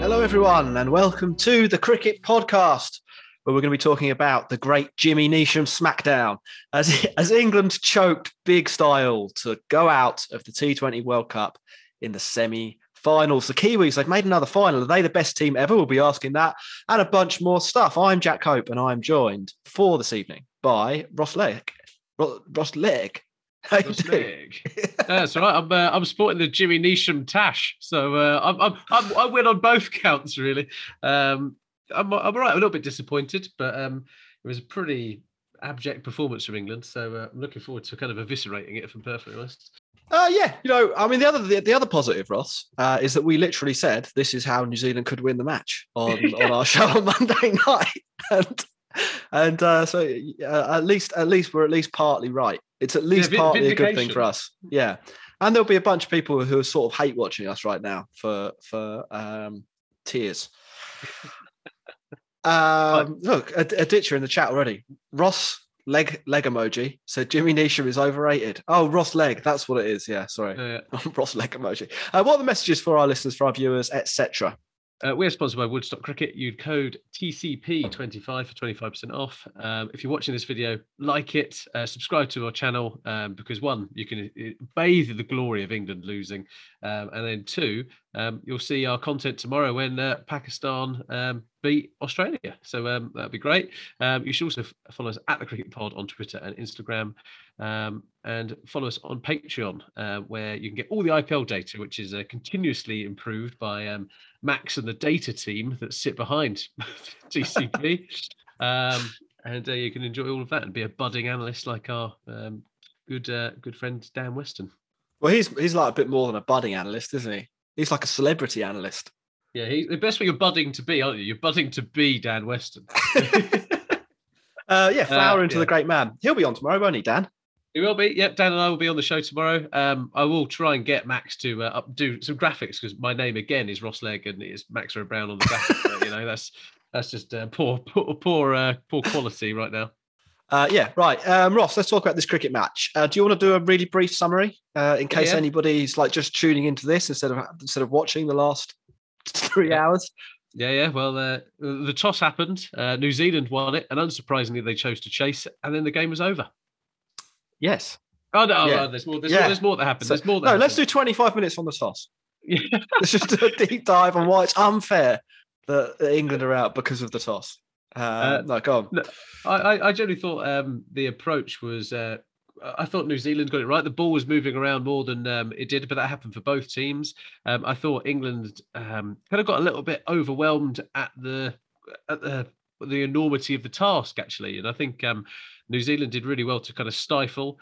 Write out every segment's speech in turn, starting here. Hello everyone and welcome to the Cricket Podcast, where we're going to be talking about the great Jimmy Neesham smackdown as England choked big style to go out of the T20 World Cup in the semi-finals. The Kiwis, they've made another final. Are they the best team ever? We'll be asking that and a bunch more stuff. I'm Jack Hope and I'm joined for this evening by Ross Legg. Ross Legg. That's right. I'm sporting the Jimmy Neesham tash, so I win on both counts really. I'm all right. I'm a little bit disappointed, but it was a pretty abject performance from England. So I'm looking forward to kind of eviscerating it, if I'm perfectly honest. Yeah, you know, I mean, the other positive, Ross, is that we literally said this is how New Zealand could win the match on our show on Monday night, and so at least we're partly right. It's at least partly a good thing for us. Yeah. And there'll be a bunch of people who sort of hate watching us right now for tears. Look, a ditcher in the chat already. Ross leg emoji. So Jimmy Neesham is overrated. Oh, Ross Leg. That's what it is. Yeah, sorry. Yeah. Ross Leg emoji. What are the messages for our listeners, for our viewers, etc.? We're sponsored by Woodstock Cricket. You'd code TCP25 for 25% off. If you're watching this video, like it, subscribe to our channel, because one, you can bathe the glory of England losing. And then two, you'll see our content tomorrow when Pakistan beat Australia. So that'd be great. You should also follow us at The Cricket Pod on Twitter and Instagram. And follow us on Patreon, where you can get all the IPL data, which is continuously improved by Max and the data team that sit behind TCP. And you can enjoy all of that and be a budding analyst like our good friend Dan Weston. Well, he's like a bit more than a budding analyst, isn't he? He's like a celebrity analyst. Yeah, the best way you're budding to be, aren't you? You're budding to be Dan Weston. Flower into the great man. He'll be on tomorrow, won't he, Dan? He will be. Yep, Dan and I will be on the show tomorrow. I will try and get Max to do some graphics, because my name again is Ross Legg and it's Max Rowe Brown on the graphics. But, you know, that's just poor quality right now. Right. Ross, let's talk about this cricket match. Do you want to do a really brief summary in case anybody's like just tuning into this instead of watching the last 3 hours? Yeah. Well, the toss happened. New Zealand won it, and unsurprisingly, they chose to chase, and then the game was over. Yes. Oh, no, yeah. There's more that happened. Let's do 25 minutes on the toss. Yeah. Let's just do a deep dive on why it's unfair that England are out because of the toss. Go on. No, I generally thought the approach was... I thought New Zealand got it right. The ball was moving around more than it did, but that happened for both teams. I thought England kind of got a little bit overwhelmed at the enormity of the task, actually. And I think New Zealand did really well to kind of stifle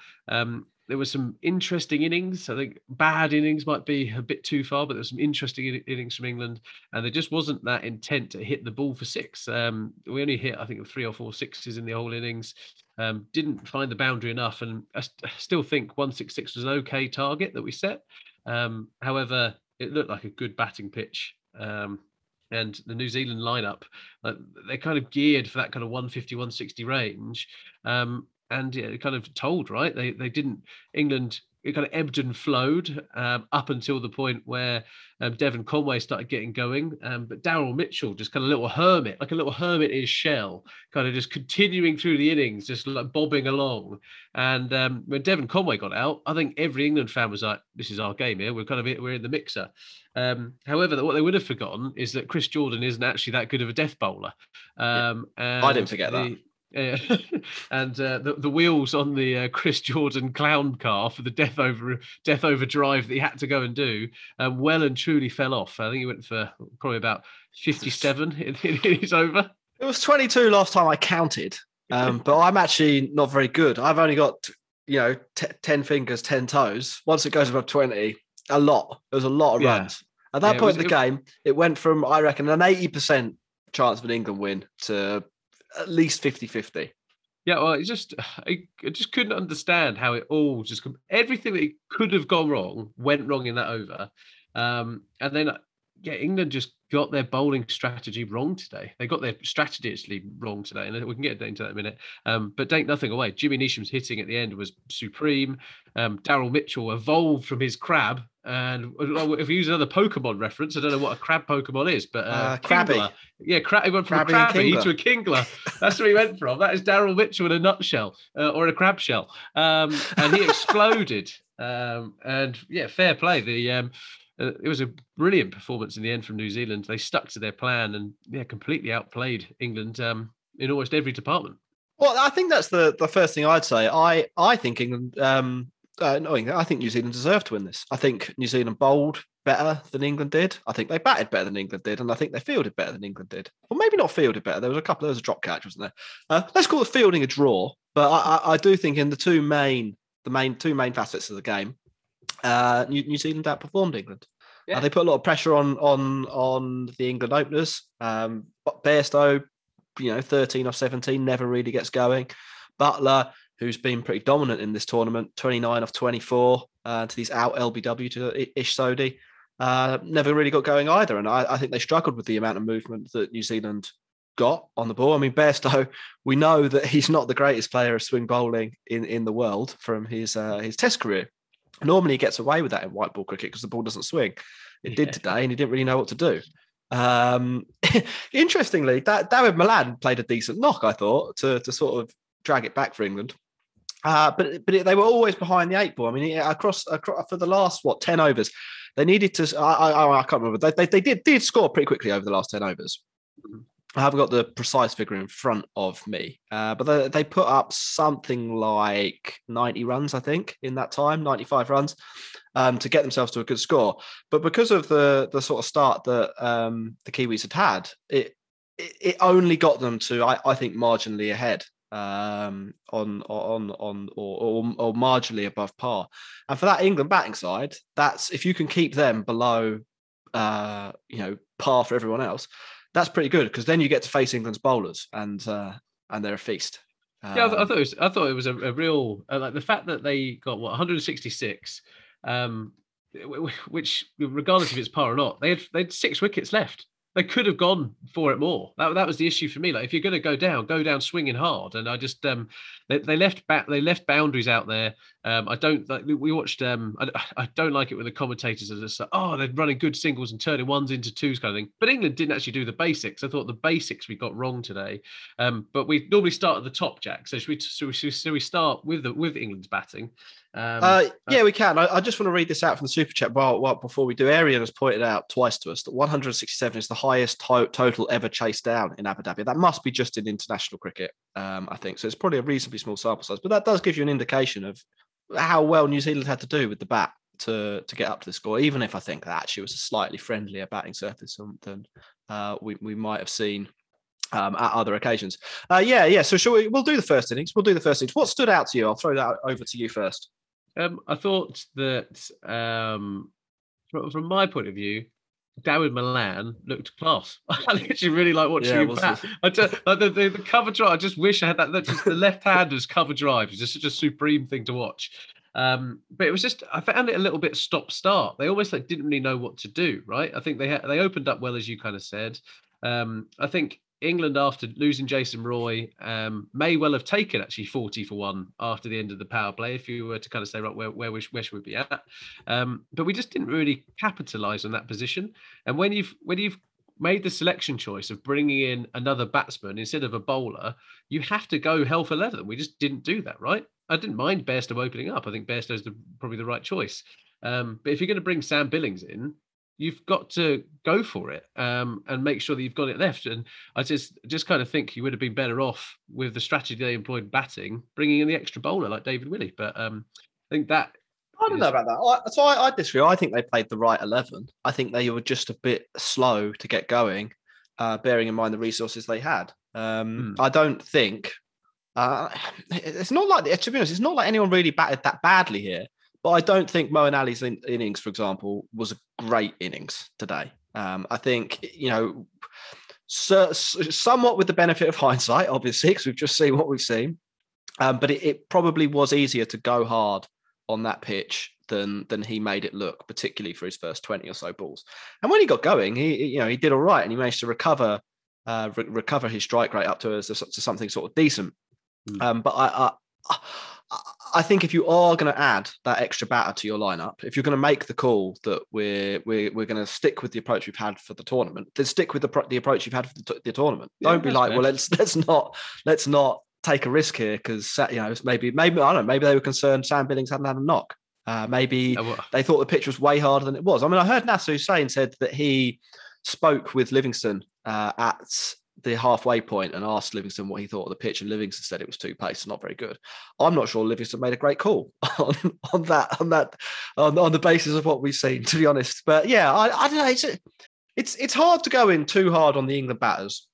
There were some interesting innings. I think bad innings might be a bit too far, but there were some interesting innings from England, and there just wasn't that intent to hit the ball for six. We only hit, I think, 3 or 4 sixes in the whole innings. Didn't find the boundary enough, and I still think 166 was an okay target that we set. However, it looked like a good batting pitch. And the New Zealand lineup, they're kind of geared for that kind of 150, 160 range. And yeah, kind of told, right? They didn't. England, it kind of ebbed and flowed up until the point where Devin Conway started getting going. But Daryl Mitchell, just kind of little hermit, like a little hermit in his shell, kind of just continuing through the innings, just like bobbing along. And when Devin Conway got out, I think every England fan was like, this is our game here. We're in the mixer. However, what they would have forgotten is that Chris Jordan isn't actually that good of a death bowler. And I didn't forget that. And the wheels on the Chris Jordan clown car for the death over drive that he had to go and do well and truly fell off. I think he went for probably about 57 in his over. It was 22 last time I counted, but I'm actually not very good. I've only got 10 fingers, 10 toes. Once it goes above 20, there's a lot of runs. At that point in the game, it went from, I reckon, an 80% chance of an England win to at least 50-50. Yeah, well, I just couldn't understand how it all just... Everything that could have gone wrong went wrong in that over. And then, England just got their bowling strategy wrong today. They got their strategy actually wrong today, and we can get into that in a minute. But take nothing away. Jimmy Neesham's hitting at the end was supreme. Daryl Mitchell evolved from his crab. And if you use another Pokemon reference, I don't know what a crab Pokemon is, but Krabby. Yeah, he went from Krabby a Krabby to a Kingler. That's where he went from. That is Daryl Mitchell in a nutshell or a crab shell. And he exploded. And yeah, fair play. It was a brilliant performance in the end from New Zealand. They stuck to their plan and completely outplayed England in almost every department. Well, I think that's the first thing I'd say. I think England... I think New Zealand deserved to win this. I think New Zealand bowled better than England did. I think they batted better than England did, and I think they fielded better than England did. Or maybe not fielded better. There was a drop catch, wasn't there? Let's call the fielding a draw. But I do think in the two main facets of the game, New Zealand outperformed England. Yeah. They put a lot of pressure on the England openers. Bairstow, 13 off 17, never really gets going. Butler, who's been pretty dominant in this tournament, 29 off 24 to these out LBW to Ish Sodhi, never really got going either. And I think they struggled with the amount of movement that New Zealand got on the ball. I mean, Bairstow, we know that he's not the greatest player of swing bowling in the world from his test career. Normally he gets away with that in white ball cricket because the ball doesn't swing. It did today, and he didn't really know what to do. Interestingly, David Malan played a decent knock, I thought, to sort of drag it back for England. But they were always behind the eight ball. I mean, across for the last 10 overs, they needed to. I can't remember. They did score pretty quickly over the last 10 overs. I haven't got the precise figure in front of me, but they put up something like 90 runs, I think, in that time, 95 runs, to get themselves to a good score. But because of the sort of start that the Kiwis had, it only got them to I think marginally ahead. Or marginally above par, and for that England batting side, that's if you can keep them below, par for everyone else, that's pretty good because then you get to face England's bowlers and they're a feast. I thought it was a real like the fact that they got 166, which regardless if it's par or not, they had 6 wickets left. They could have gone for it more. That was the issue for me. Like if you're going to go down swinging hard. And I just they left boundaries out there. I don't like we watched. I don't like it when the commentators are just like, oh, they're running good singles and turning ones into twos kind of thing. But England didn't actually do the basics. I thought the basics we got wrong today. But we normally start at the top, Jack. So should we start with England's batting? We can. I just want to read this out from the Super Chat before we do. Arian has pointed out twice to us that 167 is the highest total ever chased down in Abu Dhabi. That must be just in international cricket, I think. So it's probably a reasonably small sample size, but that does give you an indication of how well New Zealand had to do with the bat to get up to the score, even if I think that actually was a slightly friendlier batting surface than we might have seen at other occasions. So we'll do the first innings. What stood out to you? I'll throw that over to you first. I thought that from my point of view, David Malan looked class. I literally really like watching him bat. The cover drive, I just wish I had that. Just the left-handers cover drive is just such a supreme thing to watch. But it was just, I found it a little bit stop-start. They almost like didn't really know what to do, right? I think they opened up well, as you kind of said. I think England, after losing Jason Roy, may well have taken actually 40 for one after the end of the power play, if you were to kind of say, right, where should we be at? But we just didn't really capitalise on that position. And when you've made the selection choice of bringing in another batsman instead of a bowler, you have to go hell for leather. We just didn't do that, right? I didn't mind Bairstow opening up. I think Bairstow's probably the right choice. But if you're going to bring Sam Billings in, you've got to go for it and make sure that you've got it left. And I just kind of think you would have been better off with the strategy they employed batting, bringing in the extra bowler like David Willey. But I think that... I don't know about that. So I disagree. I think they played the right 11. I think they were just a bit slow to get going, bearing in mind the resources they had. I don't think... it's not like... To be honest, it's not like anyone really batted that badly here. But I don't think Moeen Ali's innings, for example, was a great innings today. I think, you know, somewhat with the benefit of hindsight, obviously, because we've just seen what we've seen. But it probably was easier to go hard on that pitch than he made it look, particularly for his first 20 or so balls. And when he got going, he did all right, and he managed to recover his strike rate up to something sort of decent. But I think if you are going to add that extra batter to your lineup, if you're going to make the call that we're going to stick with the approach we've had for the tournament, then stick with the approach you've had for the tournament. Don't be like, well, let's not take a risk here because maybe I don't know, maybe they were concerned Sam Billings hadn't had a knock. They thought the pitch was way harder than it was. I mean, I heard Nasser Hussain said that he spoke with Livingstone at the halfway point and asked Livingstone what he thought of the pitch, and Livingstone said it was two-paced, not very good. I'm not sure Livingstone made a great call on the basis of what we've seen, to be honest. But yeah, I don't know. It's hard to go in too hard on the England batters.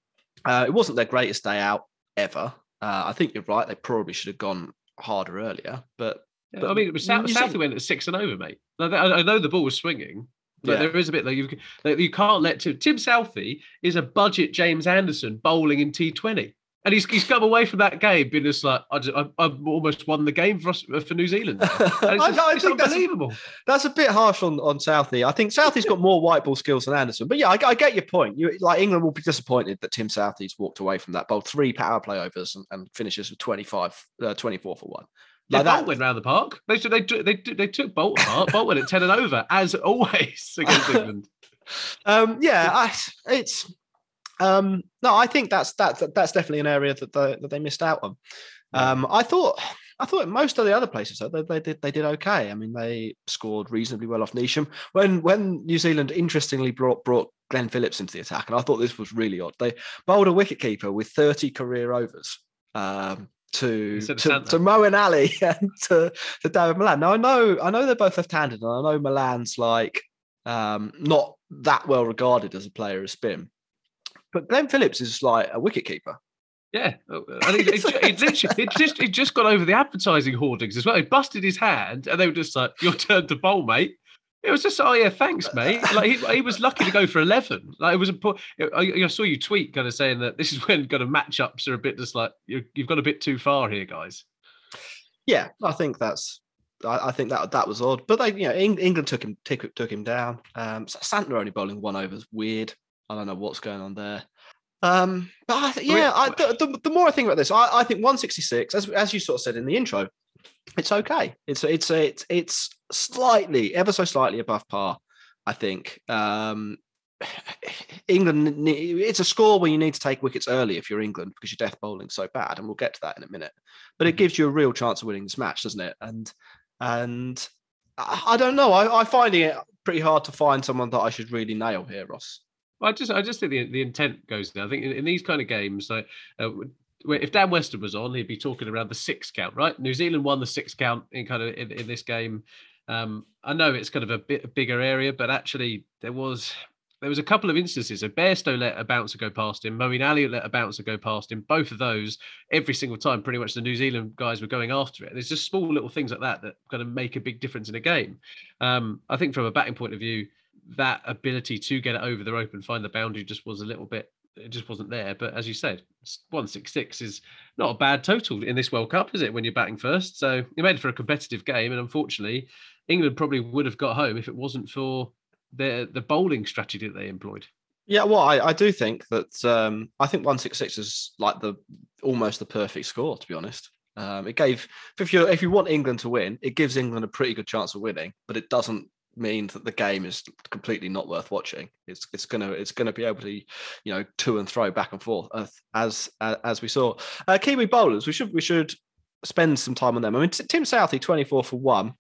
It wasn't their greatest day out ever. I think you're right. They probably should have gone harder earlier. But I mean, it was Southee went at 6 and over, mate. I know the ball was swinging. But there is a bit like you can't let Tim Southee is a budget James Anderson bowling in T20, and he's come away from that game being just like, I've almost won the game for New Zealand. I think unbelievable. That's a bit harsh on Southee. I think Southee's got more white ball skills than Anderson. But yeah, I get your point. England will be disappointed that Tim Southee's walked away from that, bowled 3 power play overs and finishes with 24 for one. Like Bolt went round the park. They took Bolt apart. Bolt went at 10 and over, as always, against England. I think that's definitely an area that they missed out on. I thought in most of the other places they did okay. I mean, they scored reasonably well off Neesham. When New Zealand interestingly brought Glenn Phillips into the attack, and I thought this was really odd. They bowled a wicketkeeper with 30 career overs. To Moeen Ali and to David Malan. Now I know they're both left-handed, and I know Malan's like not that well regarded as a player of spin, but Glenn Phillips is like a wicketkeeper. Yeah, and he just got over the advertising hoardings as well. He busted his hand, and they were just like, "Your turn to bowl, mate." It was just, oh yeah, thanks, mate. Like he was lucky to go for 11. Like it was I saw you tweet kind of saying that this is when kind of matchups are a bit just like you've gone a bit too far here, guys. Yeah, I think that was odd. But they, England took him down. Santner only bowling 1 over is weird. I don't know what's going on there. But the more I think about this, I think 166, as you sort of said in the intro, it's okay. It's slightly, ever so slightly above par, I think. England, it's a score where you need to take wickets early if you're England because you're death bowling so bad, and we'll get to that in a minute. But it gives you a real chance of winning this match, doesn't it? And I don't know. I find it pretty hard to find someone that I should really nail here, Ross. Well, I just think the intent goes there. I think in these kind of games, like. If Dan Weston was on, he'd be talking around the 6 count, right? New Zealand won the 6 count in this game. I know it's kind of a bigger area, but actually there was there was a couple of instances. So Bairstow let a bouncer go past him. Moeen Ali let a bouncer go past him. Both of those, every single time, pretty much the New Zealand guys were going after it. And there's just small little things like that that kind of make a big difference in a game. I think from a batting point of view, that ability to get it over the rope and find the boundary just was a little bit, it just wasn't there. But as you said, 166 is not a bad total in this World Cup, is it, when you're batting first? So it made it for a competitive game. And unfortunately, England probably would have got home if it wasn't for the bowling strategy that they employed. Yeah, well, I do think that I think 166 is like the almost the perfect score, to be honest. It gave, if you want England to win, it gives England a pretty good chance of winning, but it doesn't mean that the game is completely not worth watching. It's gonna be able to, you know, to and throw back and forth as we saw. Kiwi bowlers, we should spend some time on them. I mean, Tim Southee 24 for 1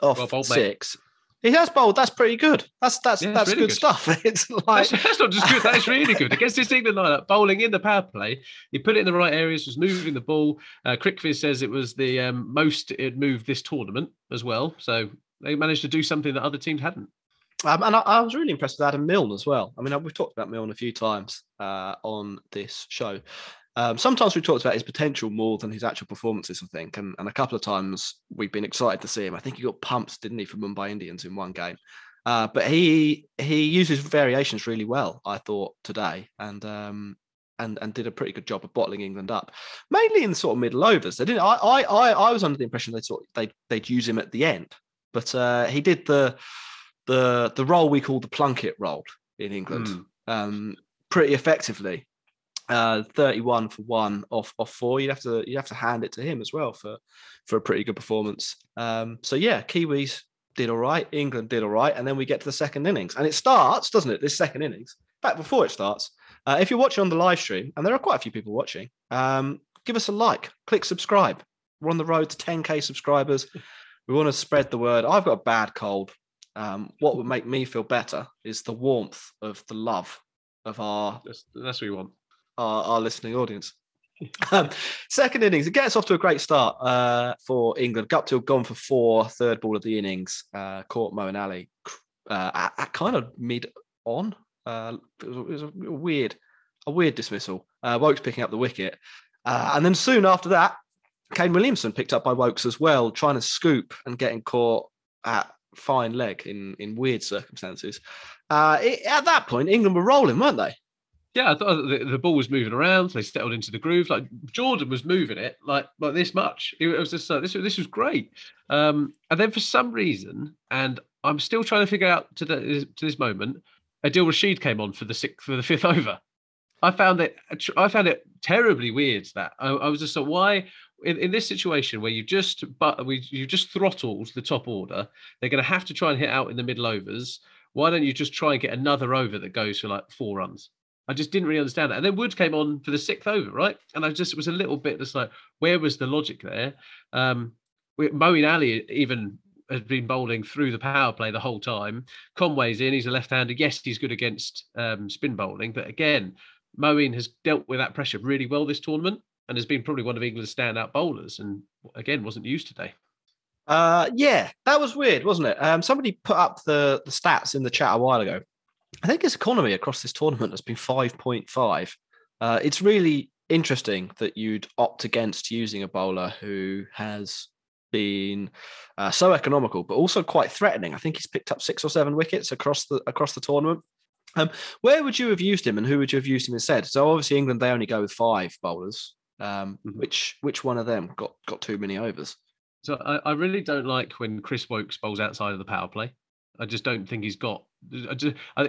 off well bowled, 6. Mate. He has bowled. That's pretty good. That's really good stuff. It's like that's not just good. That is really good against this England lineup. Bowling in the power play, he put it in the right areas. Was moving the ball. Crickviz says it was the most it moved this tournament as well. So they managed to do something that other teams hadn't. And I was really impressed with Adam Milne as well. I mean, we've talked about Milne a few times on this show. Sometimes we've talked about his potential more than his actual performances, I think. And a couple of times we've been excited to see him. I think he got pumped, didn't he, from Mumbai Indians in one game. But he uses variations really well, I thought, today. And did a pretty good job of bottling England up, mainly in sort of middle overs. They didn't. I was under the impression they'd use him at the end. But he did the role we call the Plunkett role in England pretty effectively. 31 for 1 off 4. You'd have to hand it to him as well for a pretty good performance. So yeah, Kiwis did all right, England did all right, and then we get to the second innings, and it starts, doesn't it? This second innings. In fact, before it starts, if you're watching on the live stream, and there are quite a few people watching, give us a like, click subscribe. We're on the road to 10k subscribers. We want to spread the word. I've got a bad cold. What would make me feel better is the warmth of the love of our... That's what you want. Our listening audience. Second innings. It gets off to a great start for England. Guptill gone for 4. Third ball of the innings. Caught Moeen Ali at kind of mid-on. It was a weird dismissal. Woakes picking up the wicket. And then soon after that, Kane Williamson picked up by Woakes as well, trying to scoop and getting caught at fine leg in weird circumstances. At that point, England were rolling, weren't they? Yeah, I thought the ball was moving around. They settled into the groove. Like Jordan was moving it like this much. It was just this was great. And then for some reason, and I'm still trying to figure out to this moment, Adil Rashid came on for the fifth over. I found it terribly weird that I was just like, why? In this situation where you just throttled the top order, they're going to have to try and hit out in the middle overs. Why don't you just try and get another over that goes for like 4 runs? I just didn't really understand it. And then Wood came on for the 6th over, right? And I just was a little bit just like, where was the logic there? Moeen Ali even has been bowling through the power play the whole time. Conway's in, he's a left-hander. Yes, he's good against spin bowling. But again, Moeen has dealt with that pressure really well this tournament, and has been probably one of England's standout bowlers, and again, wasn't used today. Yeah, that was weird, wasn't it? Somebody put up the stats in the chat a while ago. I think his economy across this tournament has been 5.5. It's really interesting that you'd opt against using a bowler who has been so economical, but also quite threatening. I think he's picked up 6 or 7 wickets across the tournament. Where would you have used him, and who would you have used him instead? So obviously England, they only go with 5 bowlers. Which one of them got too many overs? So I really don't like when Chris Woakes bowls outside of the power play. I just don't think he's got.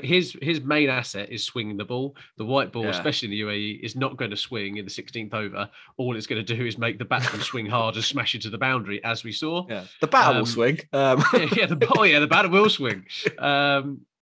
His main asset is swinging the ball. The white ball, especially in the UAE, is not going to swing in the 16th over. All it's going to do is make the batsman swing hard and smash it to the boundary, as we saw. Yeah, the batter will swing. The batter will swing. So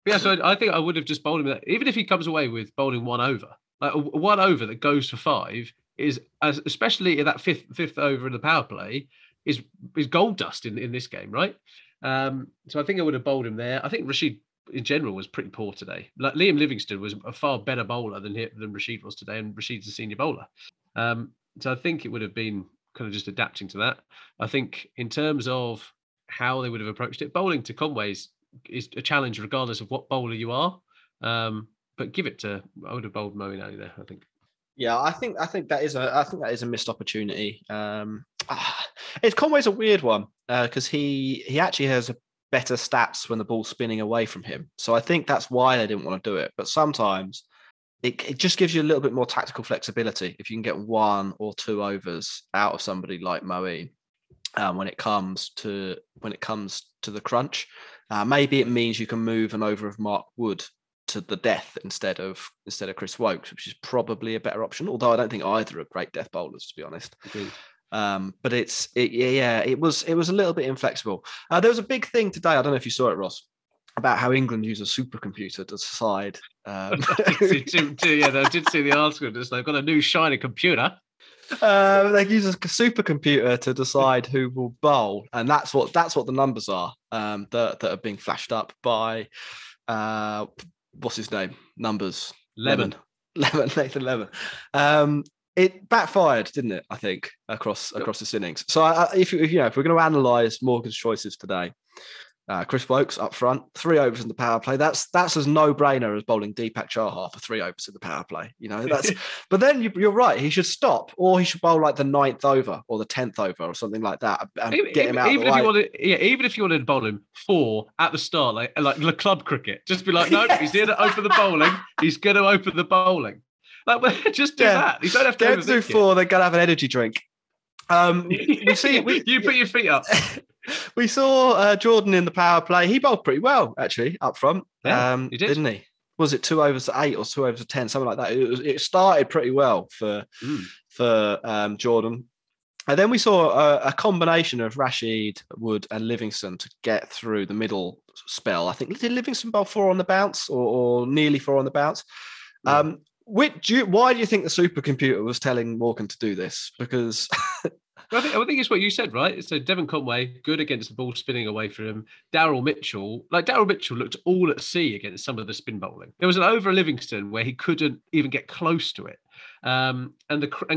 I think I would have just bowled him that, even if he comes away with bowling 1 over, like 1 over that goes for 5. Is, especially in that fifth over in the power play, is gold dust in this game, right? So I think I would have bowled him there. I think Rashid in general was pretty poor today. Like Liam Livingstone was a far better bowler than Rashid was today, and Rashid's a senior bowler. So I think it would have been kind of just adapting to that. I think in terms of how they would have approached it, bowling to Conway is a challenge regardless of what bowler you are. But give it to, I would have bowled Moeen Ali there, I think. Yeah, I think that is a missed opportunity. Conway's a weird one because he actually has better stats when the ball's spinning away from him. So I think that's why they didn't want to do it. But sometimes it just gives you a little bit more tactical flexibility if you can get one or two overs out of somebody like Moeen when it comes to the crunch. Maybe it means you can move an over of Mark Wood to the death instead of Chris Woakes, which is probably a better option. Although I don't think either are great death bowlers, to be honest. Indeed. But it was a little bit inflexible. There was a big thing today. I don't know if you saw it, Ross, about how England use a supercomputer to decide. I did see the article. They've got a new shiny computer. They use a supercomputer to decide who will bowl, and that's what the numbers are that are being flashed up by what's his name? Numbers. Nathan Lemon. It backfired, didn't it? I think across this innings. So if we're going to analyse Morgan's choices today, Chris Woakes up front, 3 overs in the power play. That's as no brainer as bowling Deepak Chahar for 3 overs in the power play. You know that's. But then you're right. He should stop, or he should bowl like the 9th over or the 10th over or something like that. Even if you wanted to bowl him 4 at the start, like the club cricket, just be like, no, he's here to open the bowling. He's going to open the bowling. Like, just do that. You don't have to get through 4. They're gonna have an energy drink. You put your feet up. We saw Jordan in the power play. He bowled pretty well actually up front. Yeah, he did. Didn't he? Was it 2 overs to 8 or 2 overs to 10, something like that? It started pretty well for Jordan, and then we saw a combination of Rashid, Wood, and Livingstone to get through the middle spell. I think did Livingstone bowl 4 on the bounce or nearly 4 on the bounce. Yeah. Why do you think the supercomputer was telling Morgan to do this? Because I think it's what you said, right? So Devin Conway, good against the ball spinning away from him. Daryl Mitchell looked all at sea against some of the spin bowling. There was an over Livingstone where he couldn't even get close to it, and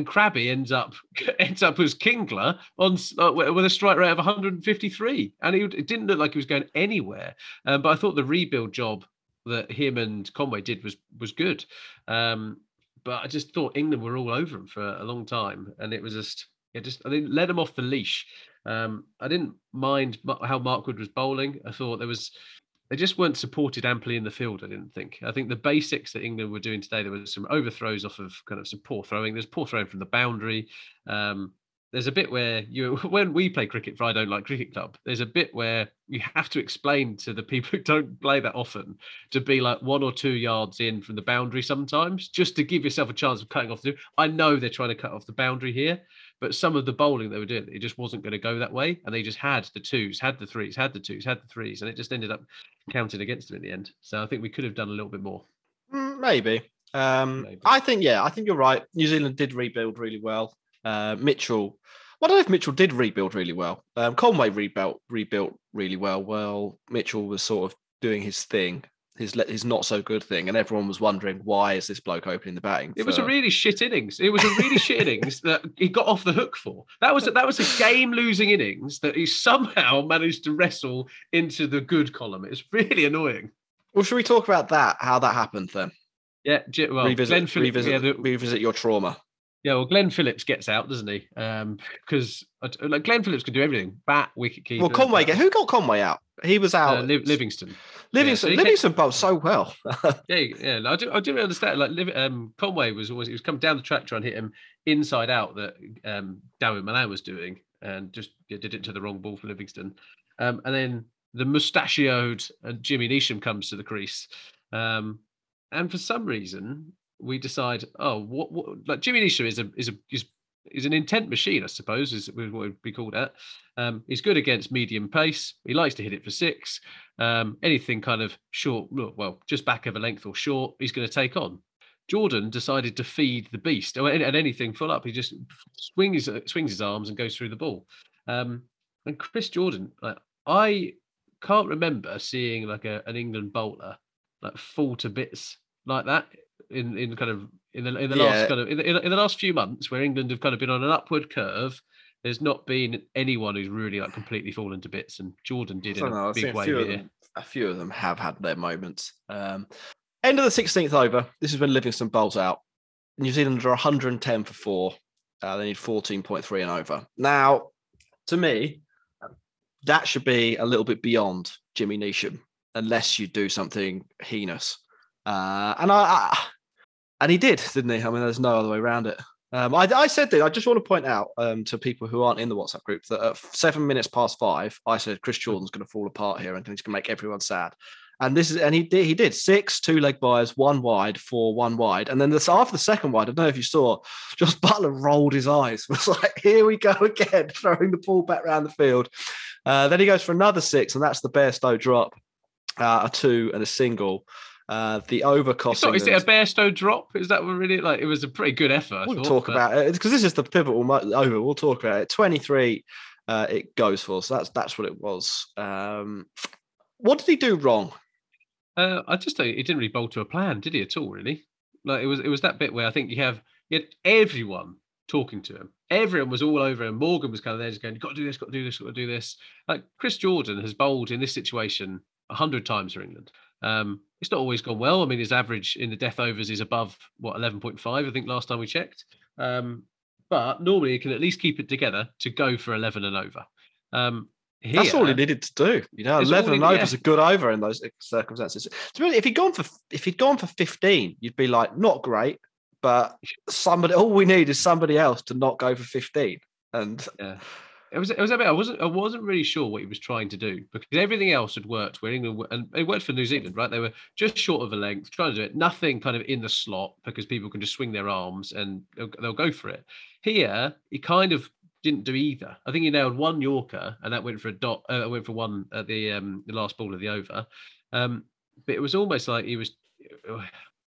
Crabby ends up as Kingler with a strike rate of 153, and it didn't look like he was going anywhere. But I thought the rebuild job that him and Conway did was good, but I just thought England were all over him for a long time, and I didn't let him off the leash. I didn't mind how Mark Wood was bowling. I thought they just weren't supported amply in the field. I think the basics that England were doing today, there was some overthrows off of kind of some poor throwing. There's poor throwing from the boundary. There's a bit where when we play cricket for I Don't Like Cricket Club, there's a bit where you have to explain to the people who don't play that often to be like 1 or 2 yards in from the boundary sometimes, just to give yourself a chance of cutting off the. I know they're trying to cut off the boundary here, but some of the bowling they were doing, it just wasn't going to go that way. And they just had the 2s, had the 3s, had the 2s, had the 3s, and it just ended up counting against them in the end. So I think we could have done a little bit more. Maybe. I think you're right. New Zealand did rebuild really well. Mitchell, I don't know if Mitchell did rebuild really well. Conway rebuilt really well. Well, Mitchell was sort of doing his thing, his not so good thing, and everyone was wondering, why is this bloke opening the batting? It was a really shit innings. It was a really shit innings that he got off the hook for. That was a game losing innings that he somehow managed to wrestle into the good column. It's really annoying. Well, should we talk about that? How that happened then? Yeah, well, revisit your trauma. Yeah, well, Glenn Phillips gets out, doesn't he? Because Glenn Phillips can do everything. Bat, wicketkeeper. Well, who got Conway out? He was out. Livingstone. Yeah, so Livingstone bowled so well. yeah. I do understand. Like Conway he was coming down the track trying to hit him inside out that David Malan was doing, and just did it to the wrong ball for Livingstone. And then the mustachioed Jimmy Neesham comes to the crease, and for some reason. We decide, like Jimmy Neesham is an intent machine, I suppose, is what we'd be called at. He's good against medium pace. He likes to hit it for 6. Anything kind of short, just back of a length or short, he's going to take on. Jordan decided to feed the beast, and anything full up, he just swings his arms and goes through the ball. And Chris Jordan, like, I can't remember seeing like an England bowler like fall to bits like that. In the last few months, where England have kind of been on an upward curve, there's not been anyone who's really like completely fallen to bits, and Jordan did in a big way here. A few of them have had their moments, End of the 16th over. This is when Livingstone bowls out. New Zealand are 110 for four. They need 14.3 and over. Now, to me, that should be a little bit beyond Jimmy Neesham, unless you do something heinous. And he did, didn't he? I mean, there's no other way around it. I said that. I just want to point out to people who aren't in the WhatsApp group that at 7 minutes past five, I said Chris Jordan's going to fall apart here and he's going to make everyone sad. And he did 6 2 leg byes, 1 wide, 4 1 wide, and then after the second wide, I don't know if you saw, Joss Buttler rolled his eyes. It was like, here we go again, throwing the ball back round the field. Then he goes for another 6, and that's the Bairstow drop, a 2 and a single. The over cost. Is it a Bairstow drop? Is that really like? It was a pretty good effort. We'll talk about it because this is the pivotal over. We'll talk about it. 23, it goes for. So that's what it was. What did he do wrong? I just think he didn't really bowl to a plan, did he at all? Really, like it was that bit where I think you had everyone talking to him. Everyone was all over him. Morgan was kind of there, just going, "You've got to do this, got to do this, got to do this." Like Chris Jordan has bowled in this situation 100 times for England. It's not always gone well. I mean, his average in the death overs is above 11.5, I think, last time we checked. But normally he can at least keep it together to go for 11 and over. Here, that's all he needed to do. 11 and over is a good over in those circumstances. To be honest, if he'd gone for 15, you'd be like, not great, but all we need is somebody else to not go for 15. And yeah. It was a bit. I wasn't really sure what he was trying to do because everything else had worked. Where England and it worked for New Zealand, right? They were just short of a length, trying to do it. Nothing kind of in the slot because people can just swing their arms and they'll go for it. Here, he kind of didn't do either. I think he nailed one Yorker and that went for a dot. Went for one at the last ball of the over. But it was almost like he was.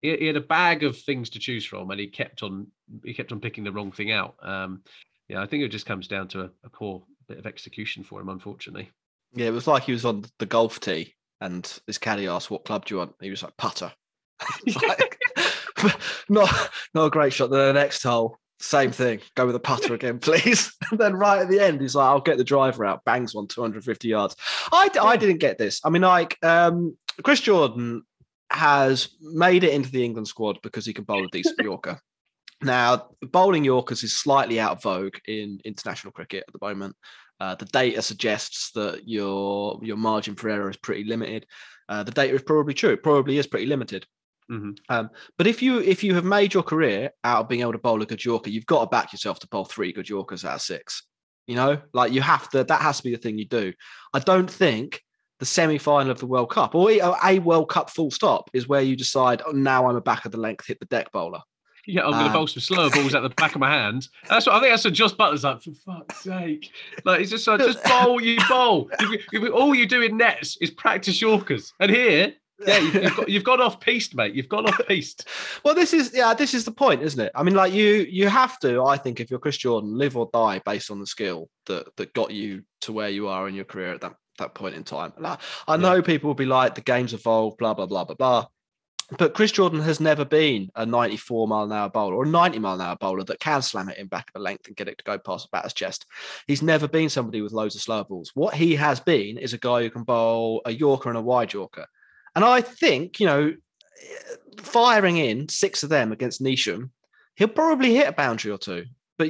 He had a bag of things to choose from, and he kept on picking the wrong thing out. Yeah, I think it just comes down to a poor bit of execution for him, unfortunately. Yeah, it was like he was on the golf tee and his caddy asked, what club do you want? And he was like, putter. Like, not a great shot. Then the next hole, same thing. Go with a putter again, please. And then right at the end, he's like, I'll get the driver out. Bangs one, 250 yards. I didn't get this. I mean, like, Chris Jordan has made it into the England squad because he can bowl a decent Yorker. Now, bowling Yorkers is slightly out of vogue in international cricket at the moment. The data suggests that your margin for error is pretty limited. The data is probably true. It probably is pretty limited. Mm-hmm. But if you have made your career out of being able to bowl a good Yorker, you've got to back yourself to bowl 3 good Yorkers out of 6. You know, like you have to. That has to be the thing you do. I don't think the semi-final of the World Cup or a World Cup full stop is where you decide, oh, now I'm a back of the length, hit the deck bowler. Yeah, I'm going to bowl some slower balls at the back of my hand. That's what I think. That's what Joss Buttler's like. For fuck's sake! Like it's just like, just bowl, you bowl. All you do in nets is practice Yorkers. And here, yeah, you've gone off piste, mate. You've gone off piste. Well, this is the point, isn't it? I mean, like you have to. I think if you're Chris Jordan, live or die based on the skill that got you to where you are in your career at that point in time. And I know people will be like, the game's evolved, blah blah blah blah blah. But Chris Jordan has never been a 94-mile-an-hour bowler or a 90-mile-an-hour bowler that can slam it in back of the length and get it to go past the batter's chest. He's never been somebody with loads of slower balls. What he has been is a guy who can bowl a Yorker and a wide Yorker. And I think, firing in 6 of them against Neesham, he'll probably hit a boundary or 2. But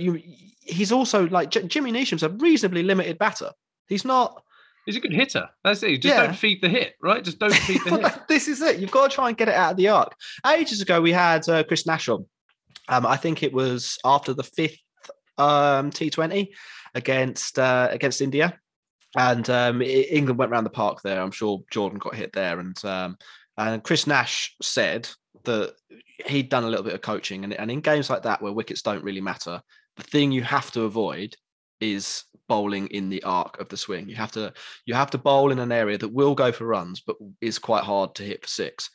he's also like Jimmy Neesham's a reasonably limited batter. He's not... He's a good hitter. That's it. Just don't feed the hit, right? Just don't feed the hit. This is it. You've got to try and get it out of the arc. Ages ago, we had Chris Neesham. I think it was after the 5th T20 against India. And England went round the park there. I'm sure Jordan got hit there. And Chris Nash said that he'd done a little bit of coaching. And in games like that where wickets don't really matter, the thing you have to avoid is bowling in the arc of the swing. You have to bowl in an area that will go for runs, but is quite hard to hit for 6.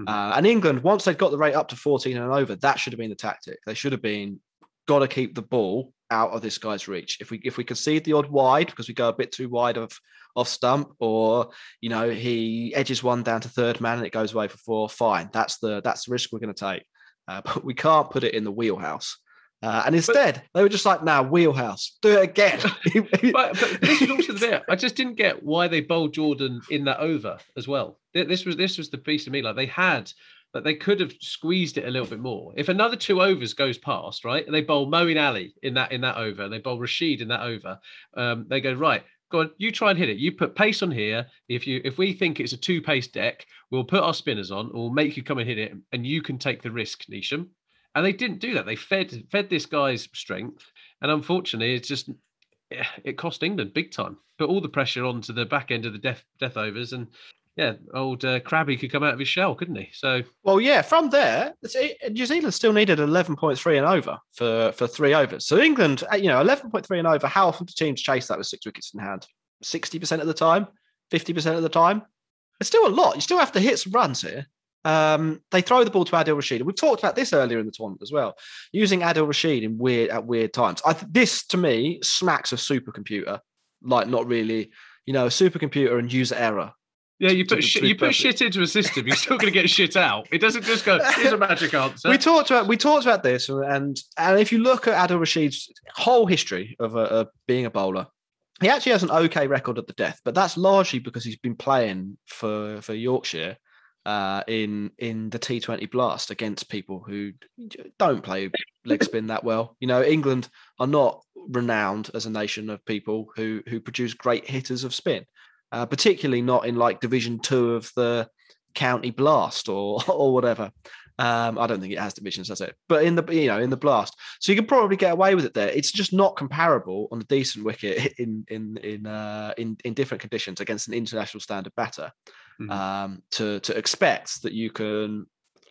Mm-hmm. And England, once they'd got the rate up to 14 and over, that should have been the tactic. They should have been, got to keep the ball out of this guy's reach. If we concede the odd wide because we go a bit too wide of off stump, or he edges one down to third man and it goes away for 4, fine. That's the risk we're going to take. But we can't put it in the wheelhouse. And instead, they were just like, "Now, wheelhouse, do it again." but this is also the bit I just didn't get why they bowled Jordan in that over as well. This was the piece of me. Like they had that they could have squeezed it a little bit more. If another two overs goes past, right, and they bowl Moeen Ali in that over, they bowl Rashid in that over, they go, right, go on, you try and hit it. You put pace on here. If we think it's a two-pace deck, we'll put our spinners on, or we'll make you come and hit it, and you can take the risk, Neesham. And they didn't do that. They fed this guy's strength, and unfortunately, it's just it cost England big time. Put all the pressure onto the back end of the death overs, and yeah, old Krabby could come out of his shell, couldn't he? So, well, yeah, from there, New Zealand still needed 11.3 and over for three overs. So England, 11.3 and over, how often do teams chase that with 6 wickets in hand? 60% of the time, 50% of the time. It's still a lot. You still have to hit some runs here. They throw the ball to Adil Rashid. We've talked about this earlier in the tournament as well, using Adil Rashid at weird times. This, to me, smacks of supercomputer, like not really, a supercomputer and user error. Yeah, you put shit into a system, you're still going to get shit out. It doesn't just go, here's a magic answer. We talked about this, and if you look at Adil Rashid's whole history of being a bowler, he actually has an okay record at the death, but that's largely because he's been playing for Yorkshire in the T20 blast against people who don't play leg spin that well. England are not renowned as a nation of people who produce great hitters of spin, particularly not in like Division 2 of the county blast or whatever. I don't think it has divisions, does it? But in the blast, so you can probably get away with it there. It's just not comparable on a decent wicket in different conditions against an international standard batter. To expect that you can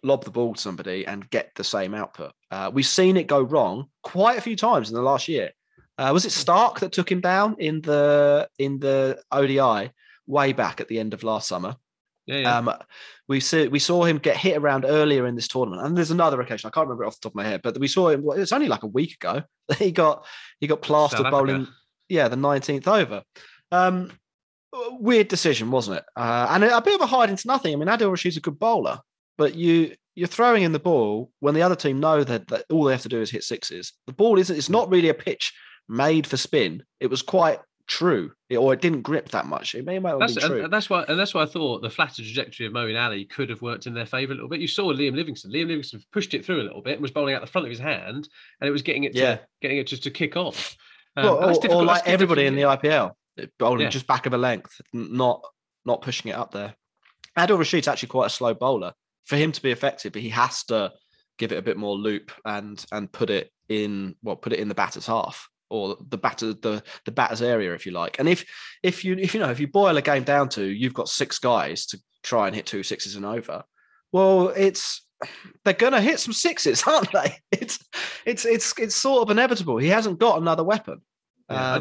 lob the ball to somebody and get the same output. We've seen it go wrong quite a few times in the last year. Was it Stark that took him down in the ODI way back at the end of last summer? Yeah. We saw him get hit around earlier in this tournament, and there's another occasion I can't remember it off the top of my head, but we saw him. It was only like a week ago that he got plastered bowling. Yeah, the 19th over. Weird decision, wasn't it? And a bit of a hide into nothing. I mean, Adil Rashid's a good bowler, but you're throwing in the ball when the other team know that all they have to do is hit sixes. The ball it's not really a pitch made for spin. It was quite true, or it didn't grip that much. It may well be true. And that's why I thought the flatter trajectory of Moeen Ali could have worked in their favour a little bit. You saw Liam Livingstone. Liam Livingstone pushed it through a little bit and was bowling out the front of his hand, and it was getting it just to kick off. Or like everybody in the IPL. Bowling just back of a length, not pushing it up there. Adil Rashid's actually quite a slow bowler. For him to be effective, he has to give it a bit more loop and put it in the batter's half, or the batter's area, if you like. And if you boil a game down to you've got six guys to try and hit 2 sixes and over, well, they're gonna hit some sixes, aren't they? It's sort of inevitable. He hasn't got another weapon. Yeah,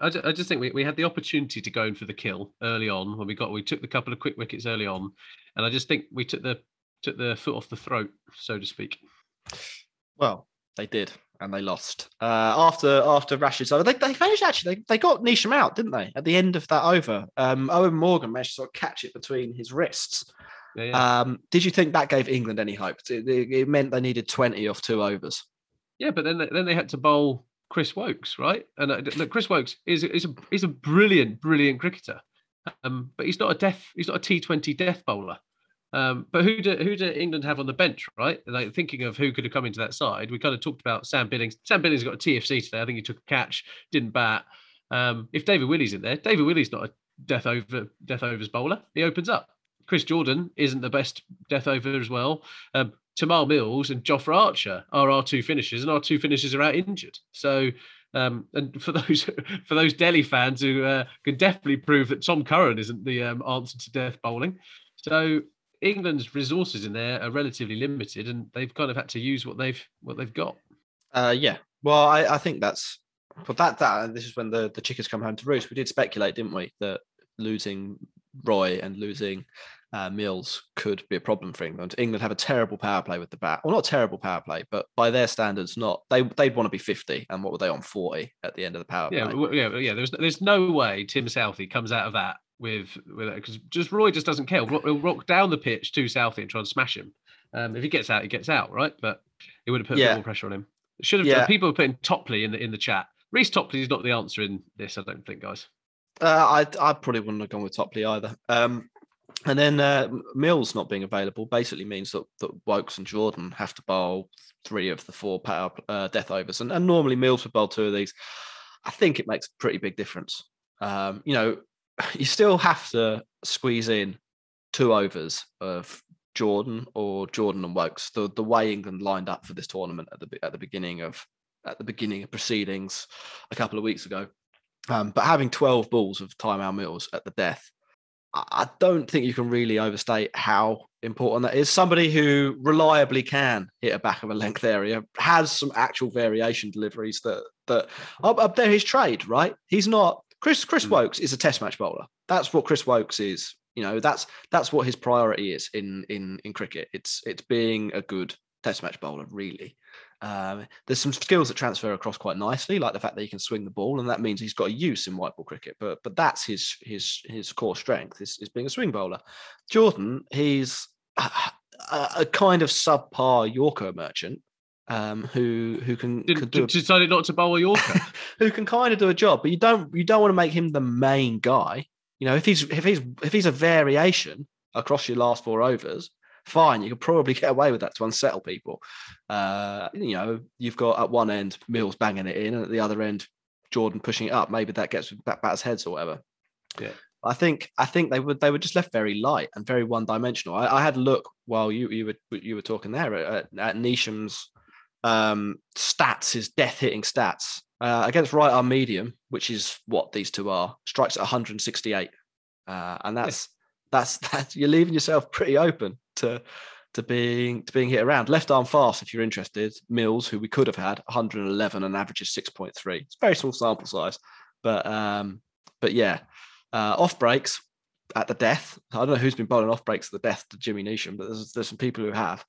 I just think we had the opportunity to go in for the kill early on when we took the couple of quick wickets early on, and I just think we took the foot off the throat, so to speak. Well, they did, and they lost after Rashid's over. They managed actually. They got Neesham out, didn't they? At the end of that over, Owen Morgan managed to sort of catch it between his wrists. Yeah. Did you think that gave England any hope? It meant they needed 20 off 2 overs. Yeah, but then they had to bowl Chris Woakes, right? And look, Chris Woakes is a brilliant cricketer, but he's not a T20 death bowler. But who do England have on the bench, right? Like thinking of who could have come into that side, we kind of talked about Sam Billings. Sam Billings got a TFC today. I think he took a catch, didn't bat. If David Willie's in there, David Willie's not a death overs bowler. He opens up. Chris Jordan isn't the best death over as well. Tymal Mills and Jofra Archer are our two finishers, and our two finishers are out injured. So, and for those Delhi fans who can definitely prove that Tom Curran isn't the answer to death bowling. So England's resources in there are relatively limited, and they've kind of had to use what they've got. Yeah, well, I think that's that this is when the chickens come home to roost. We did speculate, didn't we, that losing Roy and losing Mills could be a problem for England. England have a terrible power play with the bat. Well, not terrible power play, but by their standards, not. They'd want to be 50, and what were they on, 40 at the end of the power play? Yeah. There's no way Tim Southee comes out of that with because just Roy just doesn't care. He'll rock down the pitch to Southee and try and smash him. If he gets out, he gets out, right? But it would have put a bit more pressure on him. It should have. Yeah. People were putting Topley in the chat. Rhys Topley is not the answer in this, I don't think, guys. I probably wouldn't have gone with Topley either. And then Mills not being available basically means that Woakes and Jordan have to bowl three of the four power death overs. And normally Mills would bowl two of these. I think it makes a pretty big difference. You still have to squeeze in two overs of Jordan and Woakes. The way England lined up for this tournament at the beginning of proceedings a couple of weeks ago, but having 12 balls of Tymal Mills at the death, I don't think you can really overstate how important that is. Somebody who reliably can hit a back of a length area, has some actual variation deliveries that are up there his trade, right? He's not Chris Woakes is a test match bowler. That's what Chris Woakes is. You know, that's what his priority is in cricket. It's being a good test match bowler, really. There's some skills that transfer across quite nicely, like the fact that he can swing the ball, and that means he's got a use in white ball cricket. But that's his core strength is being a swing bowler. Jordan, he's a kind of subpar Yorker merchant who decided not to bowl a Yorker, who can kind of do a job, but you don't want to make him the main guy. You know, if he's a variation across your last four overs, fine, you could probably get away with that to unsettle people. You've got at one end Mills banging it in, and at the other end Jordan pushing it up. Maybe that gets batters' heads or whatever. Yeah, I think they were just left very light and very one dimensional. I had a look while you were talking there at Neesham's stats, his death hitting stats. Against right arm medium, which is what these two are, strikes at 168, and that's you're leaving yourself pretty open to being hit around. Left arm fast, if you're interested, Mills, who we could have had, 111 and averages 6.3. It's a very small sample size, but off breaks at the death. I don't know who's been bowling off breaks at the death to Jimmy Neesham, but there's some people who have.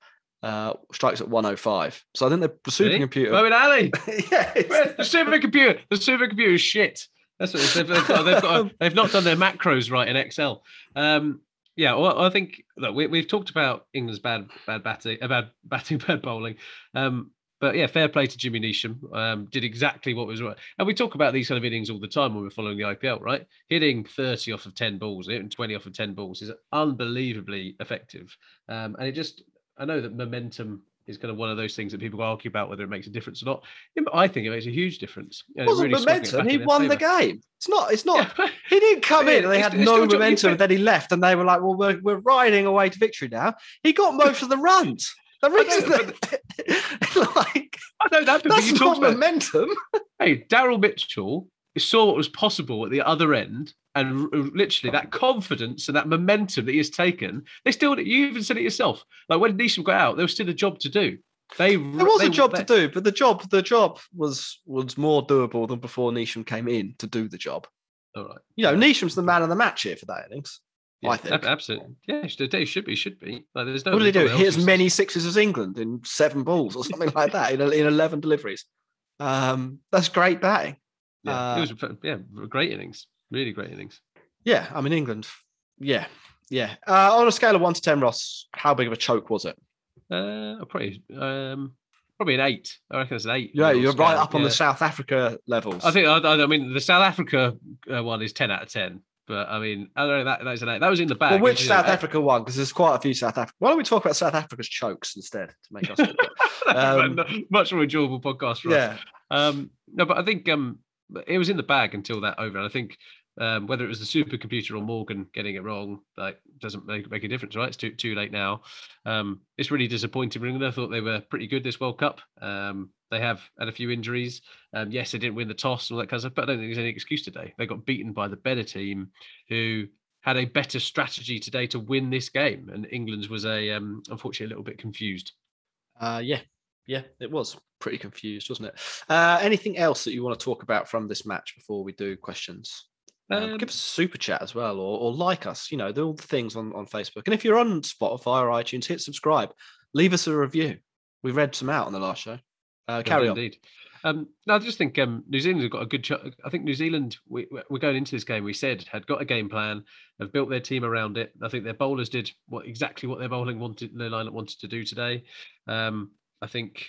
Strikes at 105. So I think the supercomputer. Moeen Ali. Yeah, the supercomputer is shit. That's what they've not done their macros right in Excel. I think look, we've talked about England's bad batting, bad bowling. But yeah, fair play to Jimmy Neesham. Did exactly what was right. And we talk about these kind of innings all the time when we're following the IPL, right? Hitting 30 off of 10 balls, hitting 20 off of 10 balls is unbelievably effective. And it just. I know that momentum is kind of one of those things that people argue about whether it makes a difference or not. I think it makes a huge difference. It wasn't really momentum. He won the game. It's not. Yeah. He didn't come in and they had no momentum. Then he left and they were like, well, we're riding away to victory now. He got most of the runs. That's not momentum. Hey, Daryl Mitchell saw what was possible at the other end. And literally that confidence and that momentum that he has taken, you even said it yourself. Like when Neesham got out, there was still a job to do. But the job was more doable than before Neesham came in to do the job. All right. Neesham's the man of the match here for that innings. Yeah, I think absolutely. Yeah, he should be. Like, there's no. What did he do? Hit as many sixes as England in 7 balls or something like that in 11 deliveries. That's great batting. Yeah, it was great innings. Really great innings. Yeah, I mean, England. Yeah. On a scale of 1 to 10, Ross, how big of a choke was it? Probably an 8. I reckon it's an 8. Yeah, you're right up on the South Africa levels. I think. I mean, the South Africa one is 10 out of 10. But I mean, I don't know that was an 8. That was in the bag. Well, which South Africa one? Because there's quite a few South Africa. Why don't we talk about South Africa's chokes instead to make us much more enjoyable podcast? For us. No, but I think it was in the bag until that over, and I think. Whether it was the supercomputer or Morgan getting it wrong, like doesn't make a difference, right? It's too late now. It's really disappointing. England, I thought they were pretty good this World Cup. They have had a few injuries. Yes, they didn't win the toss and all that kind of stuff, but I don't think there's any excuse today. They got beaten by the better team who had a better strategy today to win this game, and England's was unfortunately a little bit confused. Yeah, it was pretty confused, wasn't it? Anything else that you want to talk about from this match before we do questions? Give us a super chat as well, or like us, all the things on Facebook. And if you're on Spotify or iTunes, hit subscribe. Leave us a review. We read some out on the last show. Carry on. Indeed. No, I just think New Zealand have got a good chance. I think New Zealand, we're going into this game, we said, had got a game plan, have built their team around it. I think their bowlers did exactly what their lineup wanted to do today. I think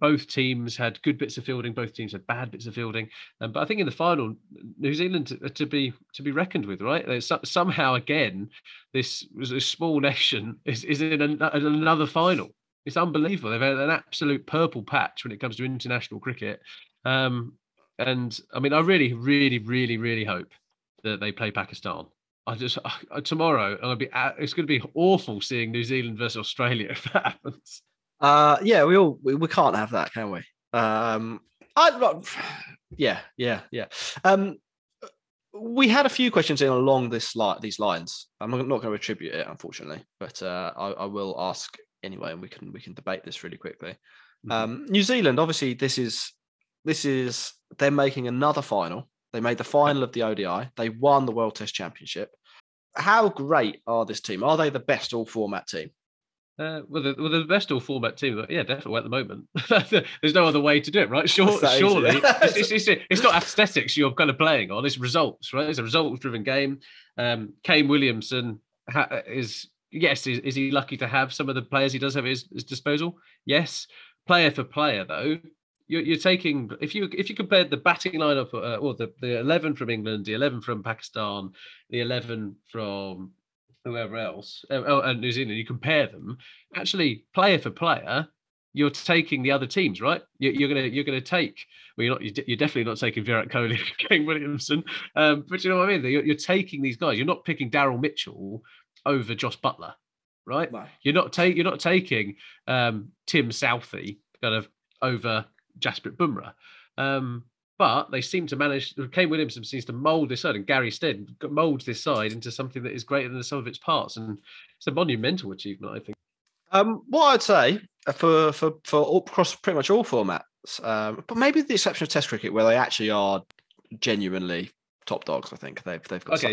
Both teams had good bits of fielding. Both teams had bad bits of fielding. But I think in the final, New Zealand are to be reckoned with, right? Somehow again, this small nation is in another final. It's unbelievable. They've had an absolute purple patch when it comes to international cricket. And I mean, I really, really, really, really hope that they play Pakistan. Tomorrow, it's going to be awful seeing New Zealand versus Australia if that happens. Yeah, we can't have that, can we? Yeah. We had a few questions in along these lines. I'm not going to attribute it, unfortunately, but I will ask anyway, and we can debate this really quickly. New Zealand, obviously, this is they're making another final. They made the final of the ODI. They won the World Test Championship. How great are this team? Are they the best all-format team? Well, the best all-format team, yeah, definitely at the moment. There's no other way to do it, right? Surely, it's not aesthetics you're kind of playing on; it's results, right? It's a results-driven game. Kane Williamson is he lucky to have some of the players he does have at his disposal? Yes, player for player though. You're taking if you compared the batting lineup or the 11 from England, the 11 from Pakistan, the 11 from whoever else, and New Zealand, you compare them, actually player for player, you're taking the other teams, right? You're gonna take. Well, you're definitely not taking Virat Kohli or Kane Williamson, but you know what I mean. You're taking these guys. You're not picking Daryl Mitchell over Joss Buttler, right? No. You're not taking Tim Southee kind of over Jasprit Bumrah. But they seem to manage. Kane Williamson seems to mould this side, and Gary Stead moulds this side into something that is greater than the sum of its parts, and it's a monumental achievement, I think. What I'd say for all, across pretty much all formats, but maybe with the exception of Test cricket, where they actually are genuinely top dogs. I think they've got I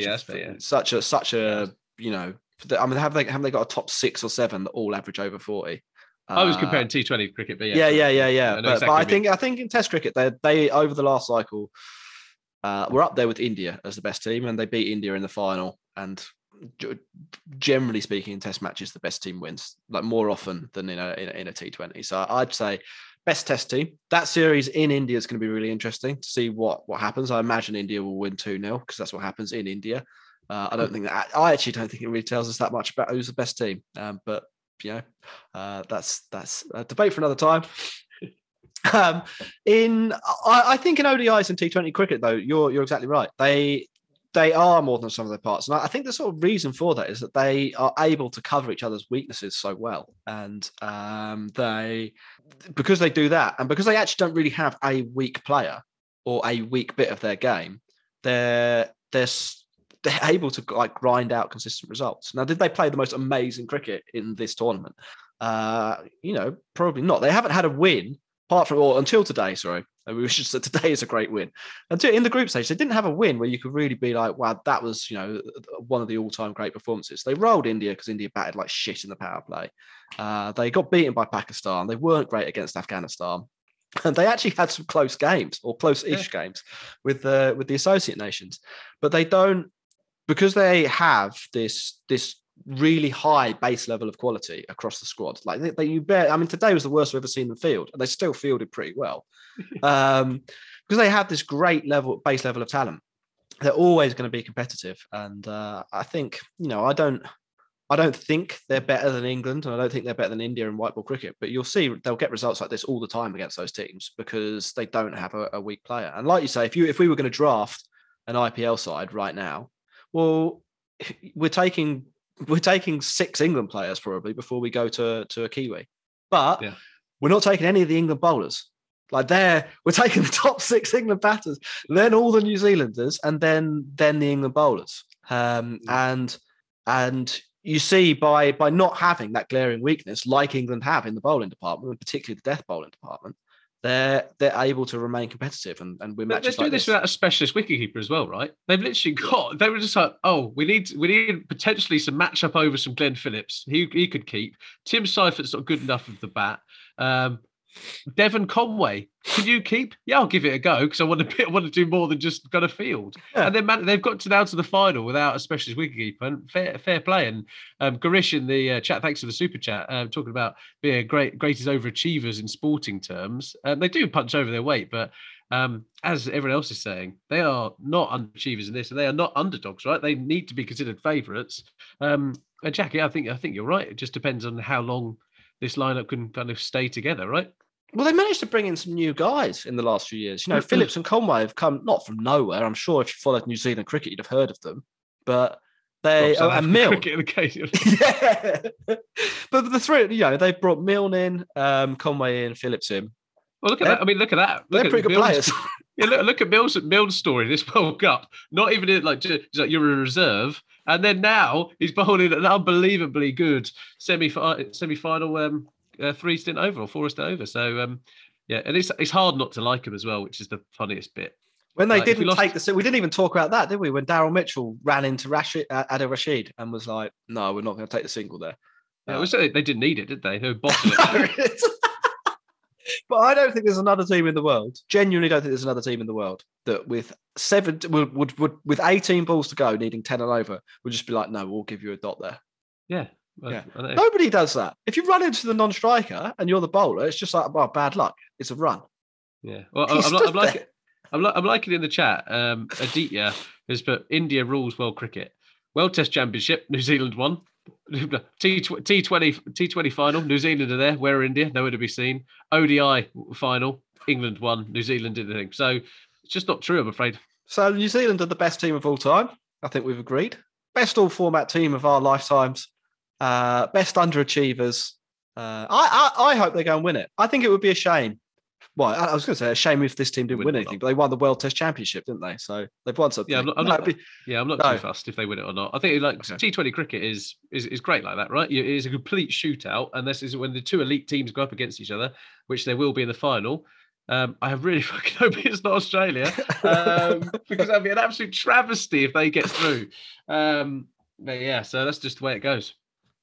mean, haven't they got a top 6 or 7 that all average over 40? I was comparing T20 cricket, but yeah. But I think in Test cricket, they over the last cycle were up there with India as the best team, and they beat India in the final. And generally speaking, in Test matches, the best team wins, like more often than in a T20. So I'd say best Test team. That series in India is going to be really interesting to see what happens. I imagine India will win 2-0 because that's what happens in India. I actually don't think it really tells us that much about who's the best team, but. That's a debate for another time. I think in ODIs and T20 cricket though, you're exactly right. They are more than some of their parts, and I think the sort of reason for that is that they are able to cover each other's weaknesses so well, and because they do that, and because they actually don't really have a weak player or a weak bit of their game, they're able to like grind out consistent results. Now, did they play the most amazing cricket in this tournament? Probably not. They haven't had a win until today. Sorry, we should say today is a great win. Until in the group stage, they didn't have a win where you could really be like, "Wow, that was one of the all-time great performances." They rolled India because India batted like shit in the power play. They got beaten by Pakistan. They weren't great against Afghanistan. And they actually had some close games or close-ish games with the associate nations, but they don't. Because they have this really high base level of quality across the squad, like today was the worst we've ever seen them field, and they still fielded pretty well. Because they have this great base level of talent, they're always going to be competitive. And I think I don't think they're better than England, and I don't think they're better than India in white ball cricket. But you'll see they'll get results like this all the time against those teams because they don't have a weak player. And like you say, if we were going to draft an IPL side right now. Well, we're taking 6 England players probably before we go to a Kiwi, but we're not taking any of the England bowlers. Like we're taking the top 6 England batters, then all the New Zealanders, and then the England bowlers. And you see by not having that glaring weakness like England have in the bowling department, and particularly the death bowling department. They're able to remain competitive and win matches. Let's do this without a specialist wicketkeeper as well, right? They've literally got. They were just like, oh, we need potentially some matchup over some Glenn Phillips. He could keep. Tim Seifert's not good enough with the bat. Devin Conway, can you keep? Yeah, I'll give it a go because I want to do more than just got a field. Yeah. And then they've got to now to the final without a specialist wicketkeeper. And fair play. And Garish in the chat, thanks for the super chat, talking about being greatest overachievers in sporting terms. They do punch over their weight, but as everyone else is saying, they are not underachievers in this, and they are not underdogs, right? They need to be considered favourites. And Jackie, I think you're right. It just depends on how long this lineup can kind of stay together, right? Well, they managed to bring in some new guys in the last few years. You know, Phillips and Conway have come not from nowhere. I'm sure if you followed New Zealand cricket, you'd have heard of them. But they and Milne. Yeah. But the three, you know, they brought Milne in, Conway in, Phillips in. Well, look at that. I mean, look at that. They're pretty good players. Yeah, look at Milne's story this World Cup. Not even in, like you're a reserve. And then now he's bowling an unbelievably good semi-final three-stint over or four-stint over. So, yeah, and it's hard not to like him as well, which is the funniest bit. When they didn't take the... We didn't even talk about that, did we? When Daryl Mitchell ran into Adil Rashid and was like, no, we're not going to take the single there. Yeah, they didn't need it, did they? They were bossing it. But I don't think there's another team in the world. Genuinely, don't think there's another team in the world that with 18 balls to go, needing 10 and over, would just be like, "No, we'll give you a dot there." Yeah, I nobody does that. If you run into the non-striker and you're the bowler, it's just like, "Oh, bad luck. It's a run." Yeah, well, I'm liking in the chat. Aditya has put India rules world cricket, World Test Championship, New Zealand won. T20 final, New Zealand are there. Where are India? Nowhere to be seen. ODI final, England won. New Zealand did the thing. So it's just not true, I'm afraid. So New Zealand are the best team of all time. I think we've agreed. Best all-format team of our lifetimes. Best underachievers. I hope they go and win it. I think it would be a shame. Well, I was going to say a shame if this team didn't win anything, but they won the World Test Championship, didn't they? So they've won something. Yeah, I'm not too fussed if they win it or not. I think T20 cricket is great like that, right? It is a complete shootout, and this is when the two elite teams go up against each other, which they will be in the final. I really fucking hope it's not Australia, because that'd be an absolute travesty if they get through. But yeah, so that's just the way it goes.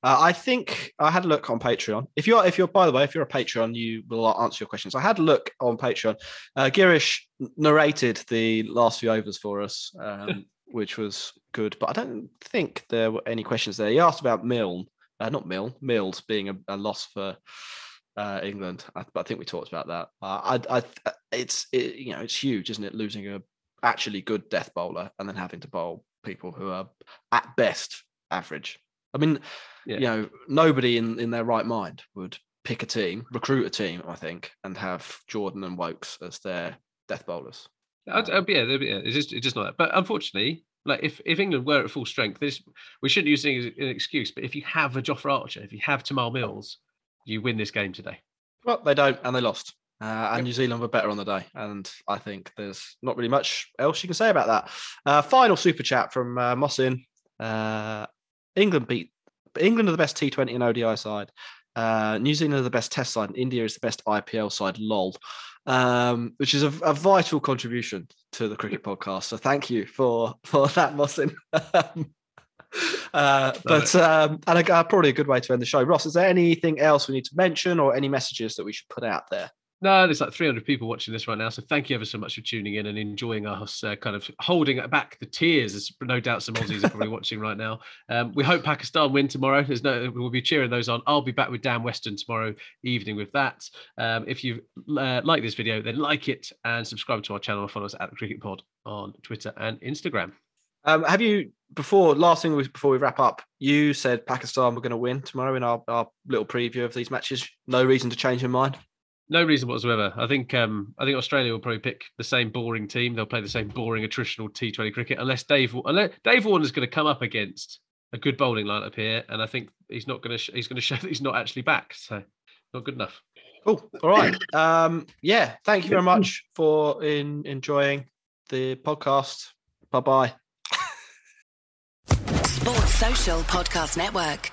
I think I had a look on Patreon. If you're a Patreon, you will answer your questions. I had a look on Patreon. Girish narrated the last few overs for us, which was good, but I don't think there were any questions there. He asked about Mills being a loss for England. I think we talked about that. It's huge, isn't it? Losing a actually good death bowler and then having to bowl people who are at best average. I mean, You know, nobody in their right mind would pick a team, recruit a team, I think, and have Jordan and Woakes as their death bowlers. It's just not that. But unfortunately, like if England were at full strength, we shouldn't use it as an excuse. But if you have a Jofra Archer, if you have Tymal Mills, you win this game today. Well, they don't, and they lost. And New Zealand were better on the day. And I think there's not really much else you can say about that. Final super chat from Mossin. England are the best T20 and ODI side. New Zealand are the best Test side. And India is the best IPL side. Lol, which is a vital contribution to the Cricket Podcast. So thank you for that, Mossin. Probably a good way to end the show. Ross, is there anything else we need to mention or any messages that we should put out there? No, there's like 300 people watching this right now. So thank you ever so much for tuning in and enjoying us kind of holding back the tears, as no doubt some Aussies are probably watching right now. We hope Pakistan win tomorrow. We'll be cheering those on. I'll be back with Dan Weston tomorrow evening with that. If you like this video, then like it and subscribe to our channel and follow us at The Cricket Pod on Twitter and Instagram. Before we wrap up, you said Pakistan were going to win tomorrow in our little preview of these matches. No reason to change your mind? No reason whatsoever. I think Australia will probably pick the same boring team. They'll play the same boring attritional T20 cricket unless Dave Warner's going to come up against a good bowling lineup here, and I think he's going to show that he's not actually back. So not good enough. Cool. All right. Yeah. Thank you very much for enjoying the podcast. Bye bye. Sports Social Podcast Network.